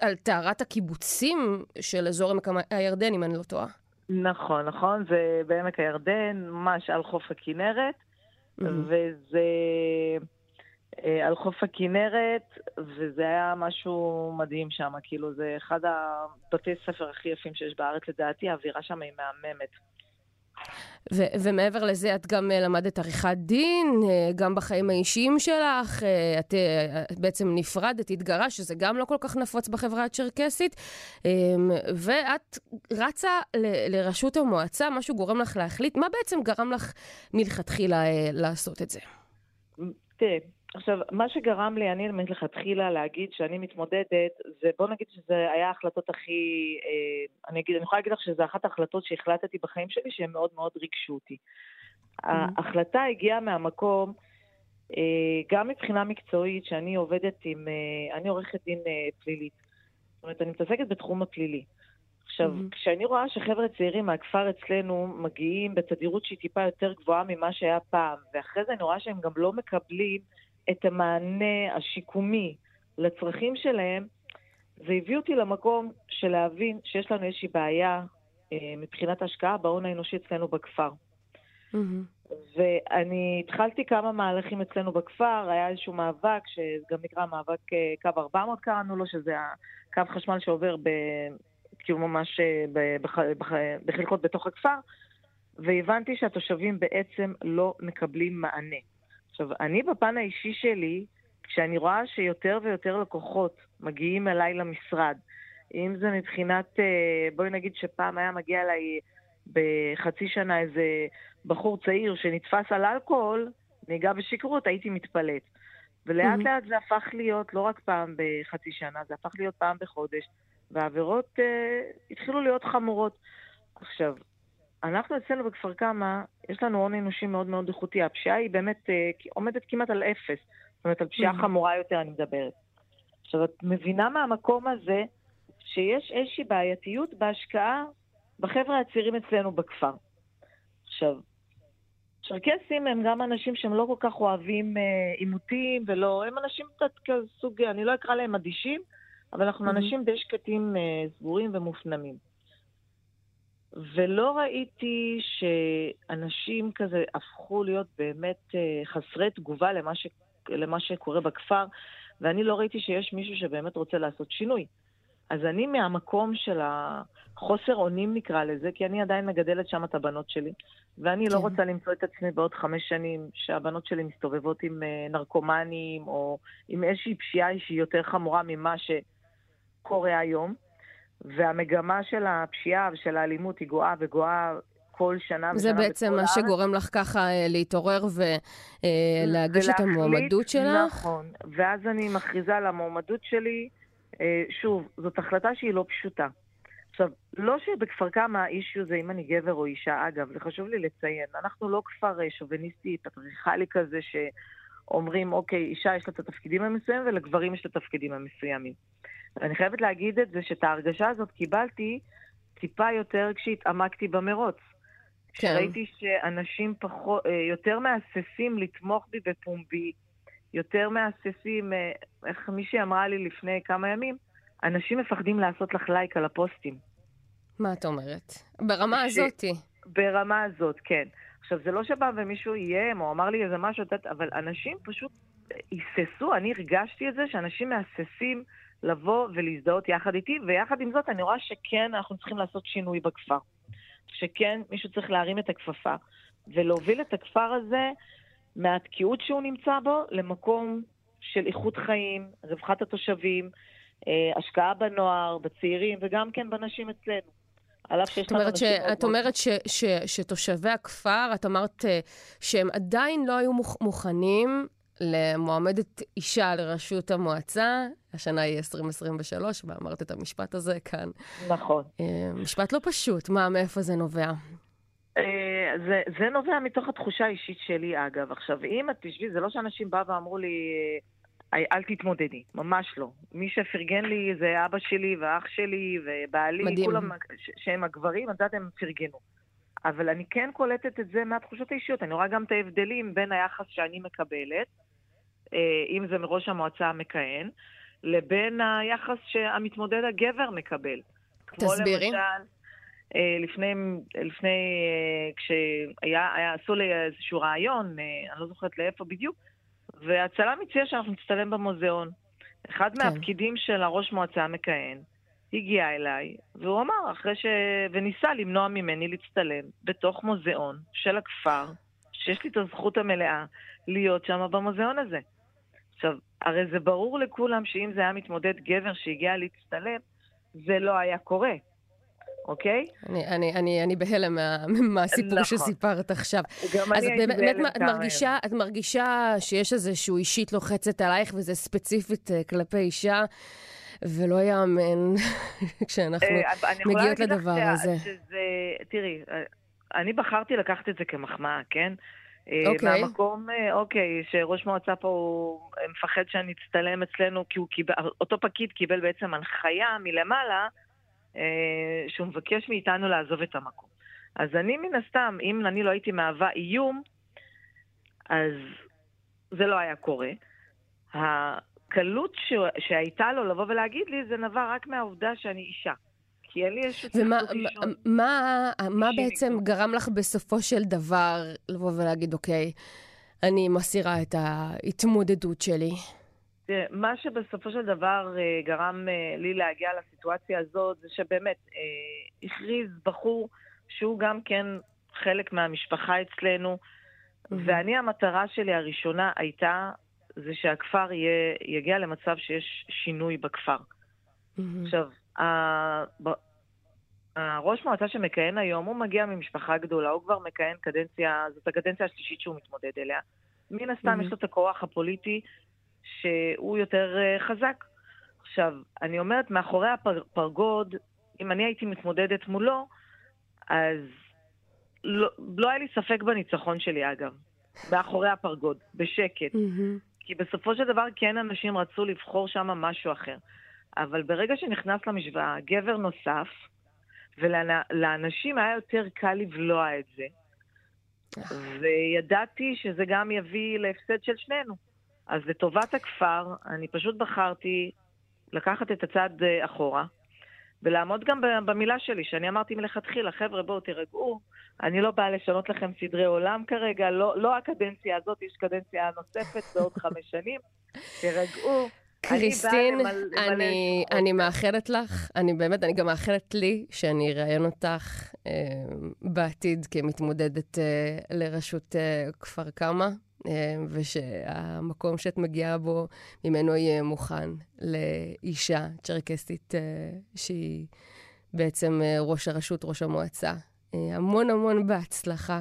על טהרת הקיבוצים של אזור עמק הירדן, אם אני לא טועה. נכון, נכון, זה בעמק הירדן, ממש על חוף הכינרת, וזה על חוף הכינרת, וזה היה משהו מדהים שם, כאילו זה אחד הבתי ספר הכי יפים שיש בארץ לדעתי, האווירה שם היא מהממת. ומעבר לזה את גם למדת עריכת דין, גם בחיים האישיים שלך, את בעצם נפרדת, התגרשת, שזה גם לא כל כך נפוץ בחברה הצ'רקסית, ואת רצה לרשות המועצה, משהו גורם לך להחליט, מה בעצם גרם לך מלכתחילה לעשות את זה? עכשיו, מה שגרם לי, אני מלכתחילה להגיד שאני מתמודדת, זה בוא נגיד שזה היה ההחלטות הכי, אני יכולה להגיד לך שזה אחת ההחלטות שהחלטתי בחיים שלי, שהן מאוד מאוד ריגשו אותי. ההחלטה הגיעה מהמקום, גם מבחינה מקצועית, שאני עובדת עם, אני עורכת דין פלילית. זאת אומרת, אני מתעסקת בתחום הפלילי. עכשיו, כשאני רואה שחבר'ה צעירים מהכפר אצלנו מגיעים בתדירות שהיא טיפה יותר גבוהה ממה שהיה פעם, ואחרי זה אני רואה שהם גם לא מקבלים את המענה השיקומי לצרכים שלהם, זה הביא אותי למקום של להבין שיש לנו איזושהי בעיה מבחינת השקעה בהון האנושי אצלנו בכפר. ואני התחלתי כמה מהלכים אצלנו בכפר, היה איזשהו מאבק, שגם נקרא מאבק קו 400 קראנו לו, שזה הקו חשמל שעובר כאילו ממש בחלקות בתוך הכפר, והבנתי שהתושבים בעצם לא מקבלים מענה. עכשיו, אני בפן האישי שלי, כשאני רואה שיותר ויותר לקוחות מגיעים אליי למשרד, אם זה מבחינת, בואי נגיד שפעם היה מגיע אליי בחצי שנה איזה בחור צעיר שנתפס על אלכוהול, נהיגה בשכרות, הייתי מתפלט. ולאט לאט זה הפך להיות, לא רק פעם בחצי שנה, זה הפך להיות פעם בחודש, והעבירות התחילו להיות חמורות. עכשיו, אנחנו אצלנו בכפר כמה, יש לנו הון אנושי מאוד מאוד איכותי. הפשיעה היא באמת עומדת כמעט על אפס. זאת אומרת, על פשיעה חמורה יותר אני מדברת. עכשיו, את מבינה מהמקום הזה שיש איזושהי בעייתיות בהשקעה בחבר'ה הצעירים אצלנו בכפר. עכשיו, צ'רקסים הם גם אנשים שהם לא כל כך אוהבים עימותים ולא, הם אנשים כזה סוג, אני לא אקרא להם אדישים, אבל אנחנו אנשים די שקטים, סגורים ומופנמים. ולא ראיתי שאנשים כזה הפכו להיות באמת חסרי תגובה למה שקורה בכפר, ואני לא ראיתי שיש מישהו שבאמת רוצה לעשות שינוי. אז אני מהמקום של החוסר אונים נקרא לזה, כי אני עדיין מגדלת שם את הבנות שלי, ואני לא רוצה למצוא את עצמי בעוד 5 שנים שהבנות שלי מסתובבות עם נרקומנים, או עם איזושהי פשיעה שהיא יותר חמורה ממה שקורה היום. והמגמה של הפשיעה ושל האלימות היא גואה וגואה כל שנה. זה בעצם מה שגורם לך ככה להתעורר ולהגיש את המועמדות שלך? נכון, ואז אני מכריזה על המועמדות שלי. שוב, זאת החלטה שהיא לא פשוטה. עכשיו, לא שבכפר כמה האישיו זה אם אני גבר או אישה, אגב, זה חשוב לי לציין, אנחנו לא כפר שוביניסטי, פטריארכלי כזה שאומרים, אוקיי, אישה יש לה את התפקידים המסוימים ולגברים יש לה את התפקידים המסוימים. אני חייבת להגיד את זה, שאת ההרגשה הזאת קיבלתי טיפה יותר כשהתעמקתי במרוץ. כן. ראיתי שאנשים יותר מאססים לתמוך בי בפומבי, יותר מאססים, איך מישהי אמרה לי לפני כמה ימים, אנשים מפחדים לעשות לך לייק על הפוסטים. מה את אומרת? ברמה הזאת. ברמה הזאת, כן. עכשיו, זה לא שבא ומישהו יהיה, או אמר לי איזה משהו, אבל אנשים פשוט יססו, אני הרגשתי את זה, שאנשים מהססים לבוא ולהזדהות יחד איתי, ויחד עם זאת אני רואה שכן אנחנו צריכים לעשות שינוי בכפר. שכן מישהו צריך להרים את הכפפה, ולהוביל את הכפר הזה מהתקיעות שהוא נמצא בו, למקום של איכות חיים, רווחת התושבים, השקעה בנוער, בצעירים, וגם כן בנשים אצלנו. את אומרת שתושבי הכפר, את אמרת שהם עדיין לא היו מוכנים למועמדת אישה לראשות המועצה, השנה היא 2023, ואמרת את המשפט הזה כאן. נכון. משפט לא פשוט, מאיפה זה נובע? זה נובע מתוך התחושה האישית שלי, אגב. עכשיו, אם את תשבי, זה לא שאנשים בא ואמרו לי, אל תתמודדי, ממש לא. מי שפרגן לי זה אבא שלי ואח שלי ובעלי, מדהים. כולם שהם הגברים, אז הם פרגנו. אבל אני כן קולטת את זה מהתחושות האישיות. אני רואה גם את ההבדלים בין היחס שאני מקבלת, אם זה מראש המועצה המכהן, לבין היחס שהמתמודד הגבר מקבל. תסבירי. לפני כשעשו לי איזשהו רעיון, אני לא זוכרת לאיפה בדיוק, והצלם הציע שאנחנו נצטלם במוזיאון. אחד מהפקידים של הראש מועצה המכהן הגיע אליי, והוא אמר וניסה למנוע ממני להצטלם בתוך מוזיאון של הכפר, שיש לי את הזכות המלאה להיות שם במוזיאון הזה. עכשיו, הרי זה ברור לכולם שאם זה היה מתמודד גבר שהגיע להצטלם, זה לא היה קורה. אוקיי? אני בהלם מהסיפור שסיפרת עכשיו. אז באמת את מרגישה שיש איזשהו אישית לוחצת עלייך, וזה ספציפית כלפי אישה, ולא יאמן כשאנחנו מגיעות לדבר הזה. תראי, אני בחרתי לקחת את זה כמחמאה, כן? מהמקום, אוקיי, שראש מועצה פה הוא מפחד שאני אצטלם אצלנו, כי אותו פקיד קיבל בעצם הנחיה מלמעלה, שהוא מבקש מאיתנו לעזוב את המקום. אז אני מן הסתם, אם אני לא הייתי מהווה איום, אז זה לא היה קורה. הקלות שהייתה לו לבוא ולהגיד לי, זה נבע רק מהעובדה שאני אישה. כי אין לי איזשהו צחות אישון. מה בעצם גרם לך בסופו של דבר לבוא ולהגיד, אוקיי, אני מסירה את ההתמודדות שלי? מה שבסופו של דבר גרם לי להגיע לסיטואציה הזאת, זה שבאמת הכריז בחור שהוא גם כן חלק מהמשפחה אצלנו, ואני המטרה שלי הראשונה הייתה, זה שהכפר יגיע למצב שיש שינוי בכפר. עכשיו, הראש מועצה שמכהן היום, הוא מגיע ממשפחה גדולה, הוא כבר מכהן קדנציה, זאת הקדנציה השלישית שהוא מתמודד אליה. מן הסתם יש לו את הכוח הפוליטי, שהוא יותר חזק. עכשיו, אני אומרת, מאחורי הפרגוד, אם אני הייתי מתמודדת מולו, אז לא היה לי ספק בניצחון שלי, אגב. מאחורי הפרגוד, בשקט. כי בסופו של דבר, כן, אנשים רצו לבחור שם משהו אחר. אבל ברגע שנכנס למשוואה, גבר נוסף, ולאנשים היה יותר קל לבלוע את זה. וידעתי שזה גם יביא להפסד של שנינו. אז לטובת הכפר, אני פשוט בחרתי לקחת את הצד אחורה, ולעמוד גם במילה שלי, שאני אמרתי מלכתחילה, חבר'ה, בואו תירגעו, אני לא באה לשנות לכם סדרי עולם כרגע, לא הקדנציה הזאת, יש קדנציה נוספת בעוד 5 שנים, תירגעו. קריסטין, אני מאחלת לך, אני גם מאחלת לי שאני אראיין אותך בעתיד כמתמודדת לרשות כפר קמה. ושהמקום שאת מגיעה בו ממנו יהיה מוכן לאישה צ'רקסית שהיא בעצם ראש הרשות, ראש המועצה. המון המון בהצלחה,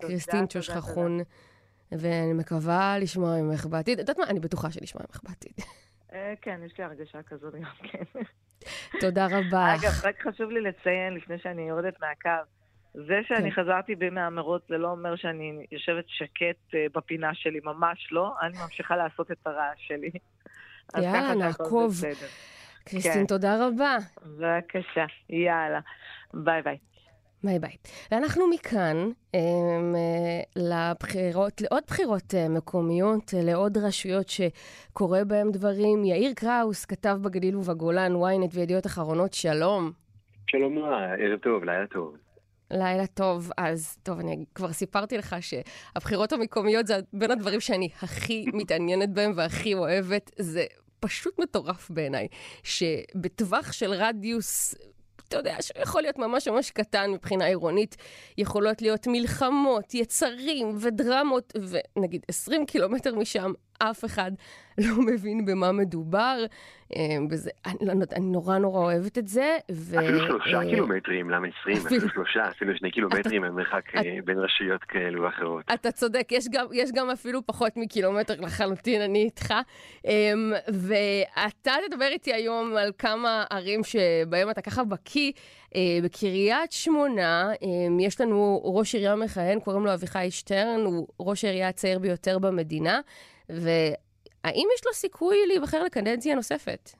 קריסטין צ'ושחחון, ואני מקווה לשמוע ממך בעתיד. יודעת מה? אני בטוחה שנשמע ממך בעתיד. כן, יש לי הרגשה כזאת גם כן. תודה רבה. אגב, רק חשוב לי לציין לפני שאני יורדת מהקו, זה שאני חזרתי במאמרות, זה לא אומר שאני יושבת שקט בפינה שלי, ממש לא. אני ממשיכה לעשות את הרעש שלי. יאללה, נעקוב. קריסטין, תודה רבה. בבקשה. יאללה. ביי ביי. ביי ביי. ואנחנו מכאן לבחירות, לעוד בחירות מקומיות, לעוד רשויות שקורה בהם דברים. יאיר קראוס כתב בגליל ובגולן, ויינט וידיעות אחרונות, שלום. שלום נועה, ערב טוב, לילה טוב. לילה טוב, אז טוב, אני כבר סיפרתי לך שהבחירות המקומיות זה בין הדברים שאני הכי מתעניינת בהם והכי אוהבת, זה פשוט מטורף בעיניי, שבטווח של רדיוס, אתה יודע, שיכול להיות ממש ממש קטן מבחינה עירונית, יכולות להיות מלחמות, יצרים ודרמות, ונגיד 20 קילומטר משם, אף אחד לא מבין במה מדובר, בזה, אני נורא נורא אוהבת את זה. אפילו 3 קילומטרים, למה 20? אפילו 2 קילומטרים, המרחק בין רשויות כאלו ואחרות. אתה צודק, יש גם אפילו פחות מקילומטר לחלוטין, אני איתך. ואתה תדבר איתי היום על כמה ערים שבהם אתה ככה בקיא, בקריית שמונה, יש לנו ראש עירייה מכהן, קוראים לו אביכי שטרן, הוא ראש העירייה הצעיר ביותר במדינה, והאם יש לו סיכוי להיבחר לקדנציה נוספת?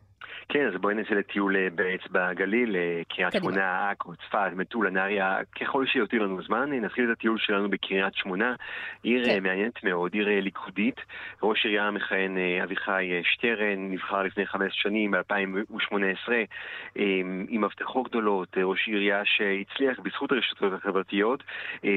כן, אז בואי נעשה לטיול באצבע הגליל, קריית שמונה, עכו, צפת, מטולה, נהריה, ככל שיותיר לנו זמן, נתחיל את הטיול שלנו בקריית שמונה, עיר מעניינת מאוד, עיר ליכודית, ראש עירייה מכהן אביכי שטרן, נבחר לפני 5 שנים, ב-2018, עם הבטחות גדולות, ראש עירייה שהצליח בזכות הרשתות החברתיות,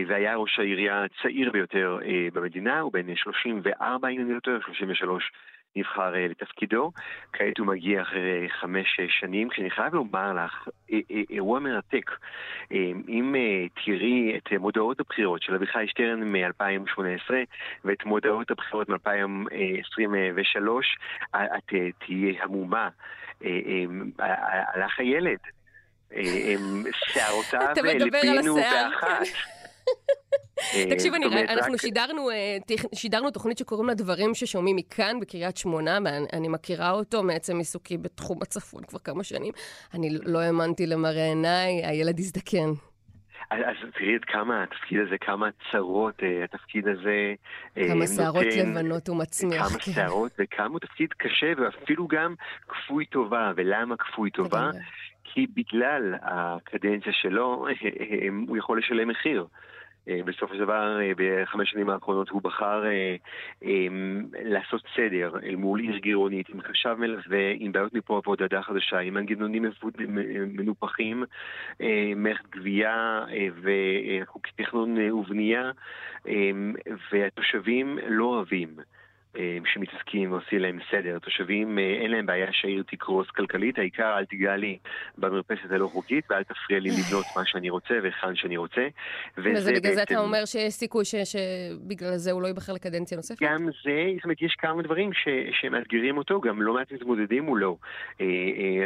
והיה ראש העירייה הצעיר ביותר במדינה, הוא בין 34, אם אני לא טועה, 33, נבחר לתפקידו, כעת הוא מגיע אחרי 5 שנים, כשאני חייב לומר לך, אירוע מרתק. אם תראי את מודעות הבחירות של אביכי שטרן מ-2018 ואת מודעות הבחירות מ-2023, את תהיה המומה, הלך הילד, שערותיו לפינו באחת. תקשיב, אנחנו שידרנו תוכנית שקוראים לה דברים ששומעים מכאן בקריית שמונה, אני מכירה אותו מעצם עיסוקי בתחום הצפון כבר כמה שנים, אני לא האמנתי למראה עיניי, הילד הזדקן. אז תראי את כמה התפקיד הזה, כמה צרות התפקיד הזה נותן. כמה שערות לבנות הוא מצמיח. כמה שערות וכמה הוא תפקיד קשה ואפילו גם כפוי טובה. ולמה כפוי טובה? כי בגלל הקדנציה שלו הוא יכול לשלם מחיר. בסוף הדבר, ב5 שנים האחרונות הוא בחר לעשות סדר אל מול עיר גירעונית, עם חשב מלווה, עם בעיות מפה ועודדה חדשה, עם מנגנונים מנופחים, מערכת גבייה וחוק תכנון ובנייה, והתושבים לא אוהבים שמתעסקים ועושים להם סדר. תושבים, אין להם בעיה שהעיר תקרוס כלכלית, העיקר אל תיגע לי במרפסת הלא חוקית, ואל תפריע לי לבנות מה שאני רוצה וכאן שאני רוצה. וזה בגלל זה אתה אומר שיש סיכוי שבגלל זה הוא לא ייבחר לקדנציה נוספת? גם זה, זאת אומרת, יש כמה דברים שמאתגרים אותו, גם לא מעט מתמודדים מולו.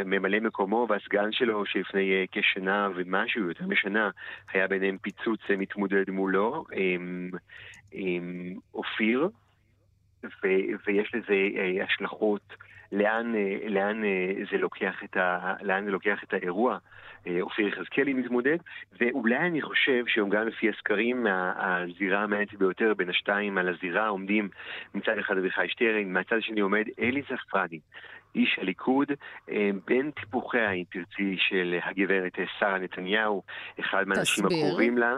ממלא מקומו והסגן שלו שלפני כשנה ומשהו, יותר משנה, היה ביניהם פיצוץ מתמודד מולו, אופיר, ויש לזה השלכות לאן זה לוקח את האירוע. אופיר חזקלי מתמודד, ואולי אני חושב שגם לפי הסקרים הזירה המעניינת ביותר בין השתיים על הזירה עומדים מצד אחד אביכי שטרן, מהצד השני עומד אלי זפרני, איש הליכוד, בין טיפוחיה, אם תרצי, של הגברת שרה נתניהו, אחד מהאנשים הקרובים לה.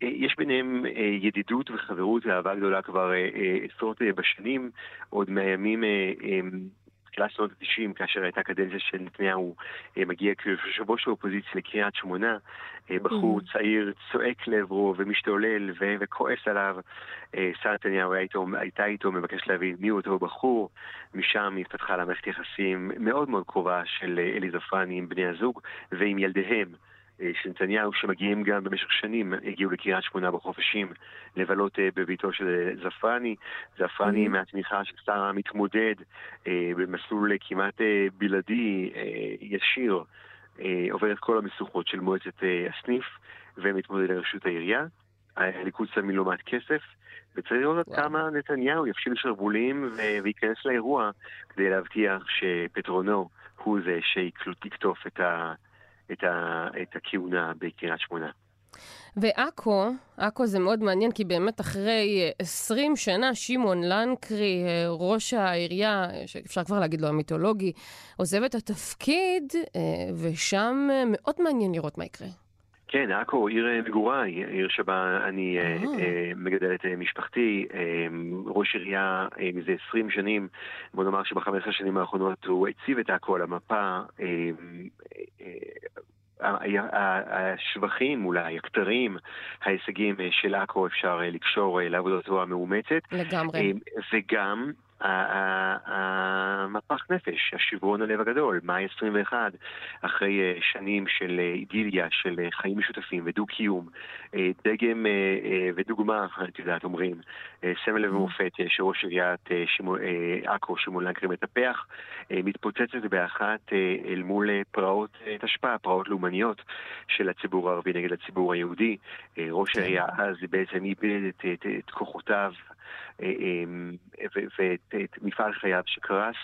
יש ביניהם ידידות וחברות ואהבה גדולה כבר עשרות בשנים, עוד מהימים תחילת שנות ה-90, כאשר הייתה קדנציה של נתניהו, מגיע כיושב ראש האופוזיציה לקריית שמונה, בחור צעיר צועק לעברו ומשתולל וכועס עליו, שרה נתניהו הייתה איתו, מבקש להבין מי הוא אותו בחור, משם התפתחה למערכת יחסים מאוד מאוד קרובה של אלי זפרני עם בני הזוג ועם ילדיהם של נתניהו, שמגיעים גם במשך שנים, הגיעו לקריית שמונה בחופשים לבלות בביתו של זפרני. זפרני מהתמיכה של שרה מתמודד במסלול כמעט בלעדי ישיר, עובר את כל המשוכות של מועצת הסניף ומתמודד לרשות העירייה. הליכוד שמי לא מעט כסף, וצריך לראות כמה נתניהו יפשיל שרבולים וייכנס לאירוע כדי להבטיח שפטרונו הוא זה שיקטוף את הכהונה בקריית שמונה. ועכו, עכו זה מאוד מעניין, כי באמת אחרי 20 שנה, שמעון לנקרי, ראש העירייה, שאפשר כבר להגיד לו המיתולוגי, עוזב את התפקיד, ושם מאוד מעניין לראות מה יקרה. כן, עכו, עיר מגוריי, עיר שבה אני מגדל את משפחתי, ראש עירייה מזה 20 שנים, בוא נאמר שב-15 השנים האחרונות הוא הציב את עכו על המפה, השבחים, אולי הכתרים, ההישגים של עכו אפשר לקשור לעבודתו המאומצת. לגמרי. וגם המפח נפש, השברון הלב הגדול, מאי 21, אחרי שנים של אידיליה, של חיים משותפים ודו-קיום, דגם ודוגמה, את יודעת, אומרים, סמל ומופת שראש עיריית עכו, שמעון לנקרי מטפח, מתפוצצת באחת אל מול פרעות תשפ"א, פרעות לאומניות של הציבור הערבי נגד הציבור היהודי. ראש העירייה אז בעצם איבד את כוחותיו ואת מפעל חייו שקרס.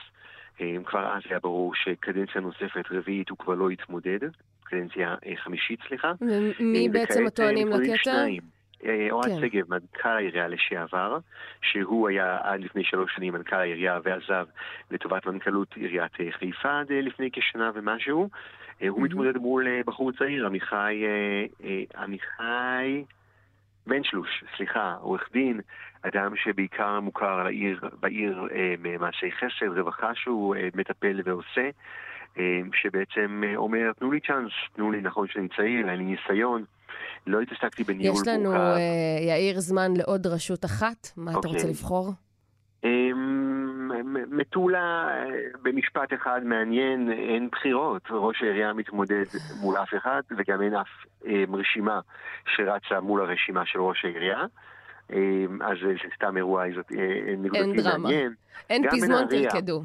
כבר אז היה ברור שקדנציה נוספת רביעית הוא כבר לא התמודד, קדנציה חמישית, סליחה. מי בעצם הטוענים לקטע? אורד סגב, מנכ"ל העירייה לשעבר, שהוא היה עד לפני 3 שנים מנכ"ל העירייה ועזב לטובת מנכ"לות עיריית חיפה עד לפני כשנה ומשהו. הוא מתמודד מול בחור צעיר, עמיכי בן שלוש, סליחה, עורך דין, אדם שבעיקר מוכר בעיר ממעשי חסד, רווחה שהוא מטפל ועושה, שבעצם אומר, תנו לי צ'אנס, תנו לי, נכון שאני צעיר, אין לי ניסיון, לא התעסקתי בניהול מוכר. יש לנו, יאיר, זמן לעוד רשות אחת, מה אתה רוצה לבחור? מטולה במשפט אחד מעניין, אין בחירות, ראש העירייה מתמודד מול אף אחד, וגם אין אף רשימה שרצה מול הרשימה של ראש העירייה, אז זה סתם אירוע, אין דרמה, אין פזמון תרקדו.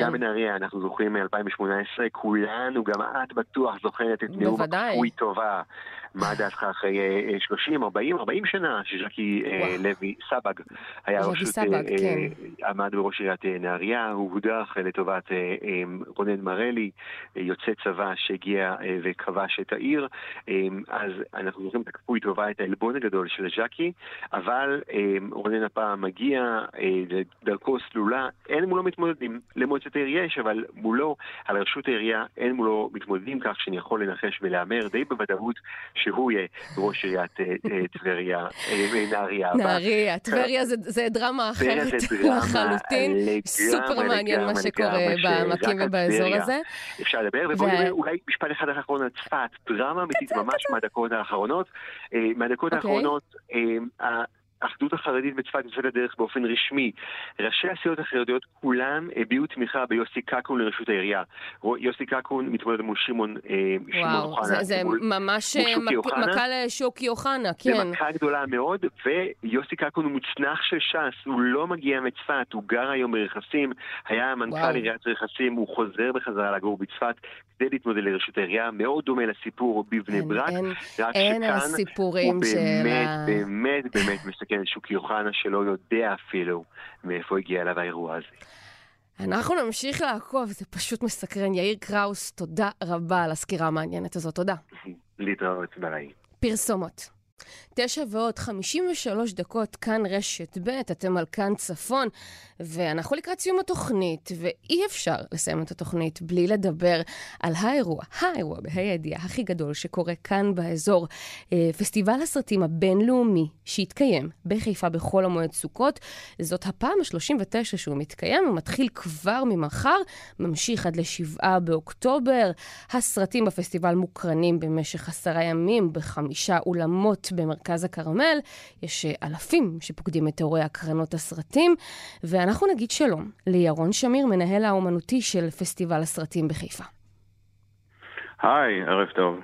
גם בנהריה, אנחנו זוכרים מ-2018, כולנו, גם את בטוח זוכרת את נאום הקפוי טובה, מה דעתך אחרי 30 שנה, שז'קי לוי סבג עמד בראש עיריית נהריה, הוא הודח לטובת רונן מרלי, יוצא צבא שהגיע וכבש את העיר, אז אנחנו זוכרים את הקפוי טובה, את העלבון הגדול של ז'קי, אבל רונן הפעם מגיע דרכו סלולה, אין מולו מתמודדים, למועצת העירייה יש, אבל מולו, על רשות העירייה, אין מולו מתמודדים, כך שאני יכול לנחש ולאמר די בוודאות שהוא יהיה ראש עיריית טבריה, נהריה. טבריה זה דרמה אחרת לחלוטין, סופר מעניין מה שקורה בעמקים ובאזור הזה. אפשר לדבר, ואולי משפט אחד האחרון על צפת, דרמה אמיתית ממש מהדקות האחרונות, האחדות החרדית בצפת נמצאת לדרך באופן רשמי. ראשי הסיעות החרדיות כולם הביעו תמיכה ביוסי קאקון לרשות העירייה. יוסי קאקון מתמודד מול שמעון אוחנה. זה ממש מכה לשוקי אוחנה, כן. זה מכה גדולה מאוד, ויוסי קאקון הוא מוצנח של ש"ס, הוא לא מגיע מצפת, הוא גר היום ברכסים, היה מנכ"ל עיריית רכסים, הוא חוזר בחזרה לגור בצפת, כדי להתמודד לרשות העירייה, מאוד דומה לסיפור בבני ברק, רק שכאן הוא באמת מסתכל שוקי אוחנה שלא יודע אפילו מאיפה הגיע אליו האירוע הזה. אנחנו נמשיך לעקוב, זה פשוט מסקרן. יאיר קראוס, תודה רבה על הסקירה המעניינת הזאת, תודה. להתראות בלילה. פרסומות. 9:53, כאן רשת ב', אתם על כאן צפון, ואנחנו לקראת סיום התוכנית, ואי אפשר לסיים את התוכנית בלי לדבר על האירוע בהידיעה הכי גדול שקורה כאן באזור, פסטיבל הסרטים הבינלאומי שהתקיים בחיפה בחול המועד סוכות. זאת הפעם ה-39 שהוא מתקיים, הוא מתחיל כבר ממחר, ממשיך עד ל7 באוקטובר. הסרטים בפסטיבל מוקרנים במשך 10 ימים ב5 אולמות במרכז הקרמל. יש אלפים שפוקדים את אירועי הקרנות הסרטים, ואנחנו נגיד שלום לירון שמיר, מנהל האומנותי של פסטיבל הסרטים בחיפה. היי, ערב טוב.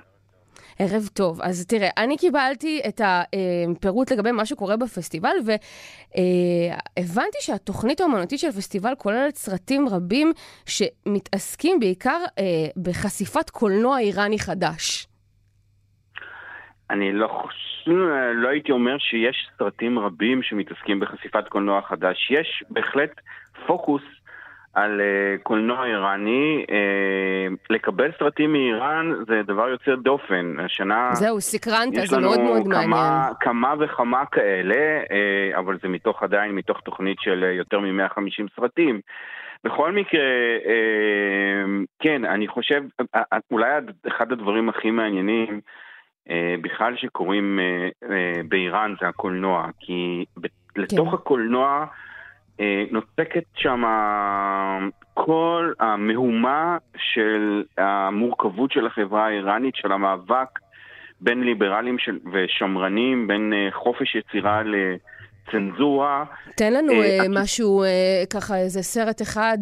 ערב טוב. אז תראה, אני קיבלתי את הפירוט לגבי מה שקורה בפסטיבל, והבנתי שהתוכנית האומנותית של פסטיבל כוללת סרטים רבים שמתעסקים בעיקר בחשיפת קולנוע איראני חדש. אני לא הייתי אומר שיש סרטים רבים שמתעסקים בחשיפת קולנוע חדש. יש בהחלט פוקוס על קולנוע איראני. לקבל סרטים מאיראן זה דבר יוצר דופן. השנה זהו, סקרנת, זה מאוד מאוד מעניין. יש לנו כמה וכמה כאלה, אבל זה מתוך תוכנית של יותר מ-150 סרטים. בכל מקרה, כן, אני חושב, אולי אחד הדברים הכי מעניינים בכלל שקוראים באיראן זה הקולנוע, כי לתוך הקולנוע נוצקת שם כל המהומה של המורכבות של החברה האיראנית, של המאבק בין ליברלים ושמרנים, בין חופש יצירה לצנזורה. תן לנו משהו, ככה איזה סרט אחד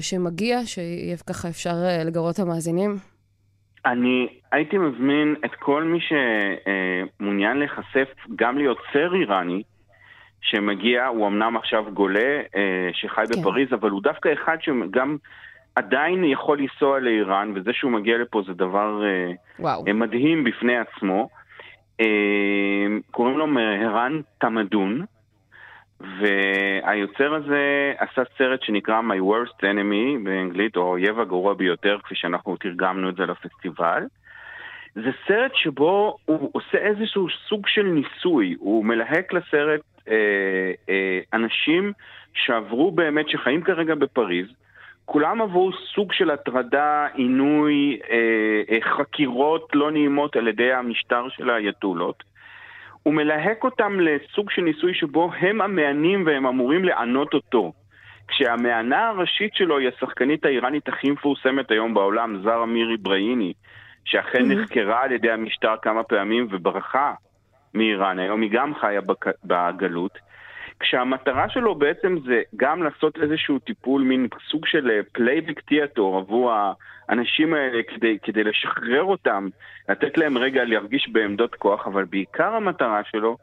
שמגיע, שככה אפשר לגרות המאזינים. אני הייתי מזמין את כל מי שמעוניין להיחשף גם ליוצר איראני, שמגיע, הוא אמנם עכשיו גולה, שחי בפריז, אבל הוא דווקא אחד שגם עדיין יכול לנסוע לאיראן, וזה שהוא מגיע לפה זה דבר מדהים בפני עצמו. קוראים לו מהרן תמדון, והיוצר הזה עשה סרט שנקרא My Worst Enemy באנגלית, או האויב הגרוע ביותר, כפי שאנחנו תרגמנו את זה לפסטיבל. זה סרט שבו הוא עושה איזשהו סוג של ניסוי, הוא מלהק לסרט אנשים שעברו באמת, שחיים כרגע בפריז, כולם עברו סוג של הטרדה, עינוי, חקירות לא נעימות על ידי המשטר של היתולות. הוא מלהק אותם לסוג של ניסוי שבו הם המענים והם אמורים לענות אותו. כשהמענה הראשית שלו היא השחקנית האיראנית הכי מפורסמת היום בעולם, זארה מירי בראיני, שאכן נחקרה על ידי המשטר כמה פעמים וברחה מאיראן. היום היא גם חיה בגלות. כשהמטרה שלו בעצם זה גם לעשות איזשהו טיפול, מין סוג של פלייבק תיאטור עבור האנשים האלה, כדי לשחרר אותם, לתת להם רגע להרגיש בעמדות כוח, אבל בעיקר המטרה שלו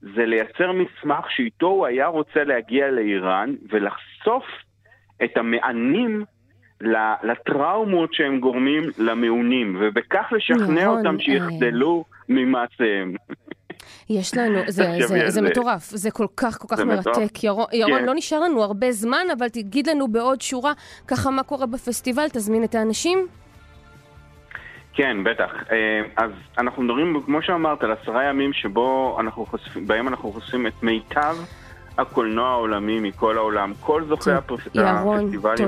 זה לייצר מסמך שאיתו הוא היה רוצה להגיע לאיראן, ולחשוף את המענים לטראומות שהם גורמים למעונים, ובכך לשכנע אותם שיחדלו ממעשיהם. יש לנו, זה מטורף, זה כל כך כל כך מרתק. ירון, לא נשאר לנו הרבה זמן, אבל תגיד לנו בעוד שורה ככה מה קורה בפסטיבל, תזמין את האנשים. כן, בטח. אז אנחנו מדברים, כמו שאמרת, על 10 ימים בהם אנחנו חושפים את מיטב הקולנוע העולמי מכל העולם, כל זוכי הפסטיבלים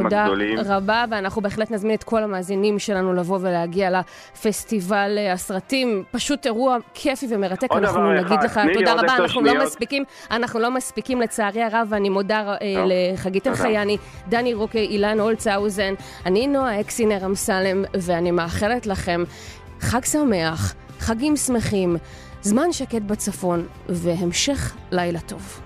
הגדולים. תודה רבה, ואנחנו בהחלט נזמין את כל המאזינים שלנו לבוא ולהגיע לפסטיבל הסרטים, פשוט אירוע כיפי ומרתק, אנחנו נגיד לך תודה רבה, אנחנו לא מספיקים לצערי הרב, ואני מודה לחגית אל חייאני, דני רוקי, אילן הולצאוזן, אני נועה אקסינר אמסלם, ואני מאחלת לכם חג שמח, חגים שמחים, זמן שקט בצפון, והמשך לילה טוב.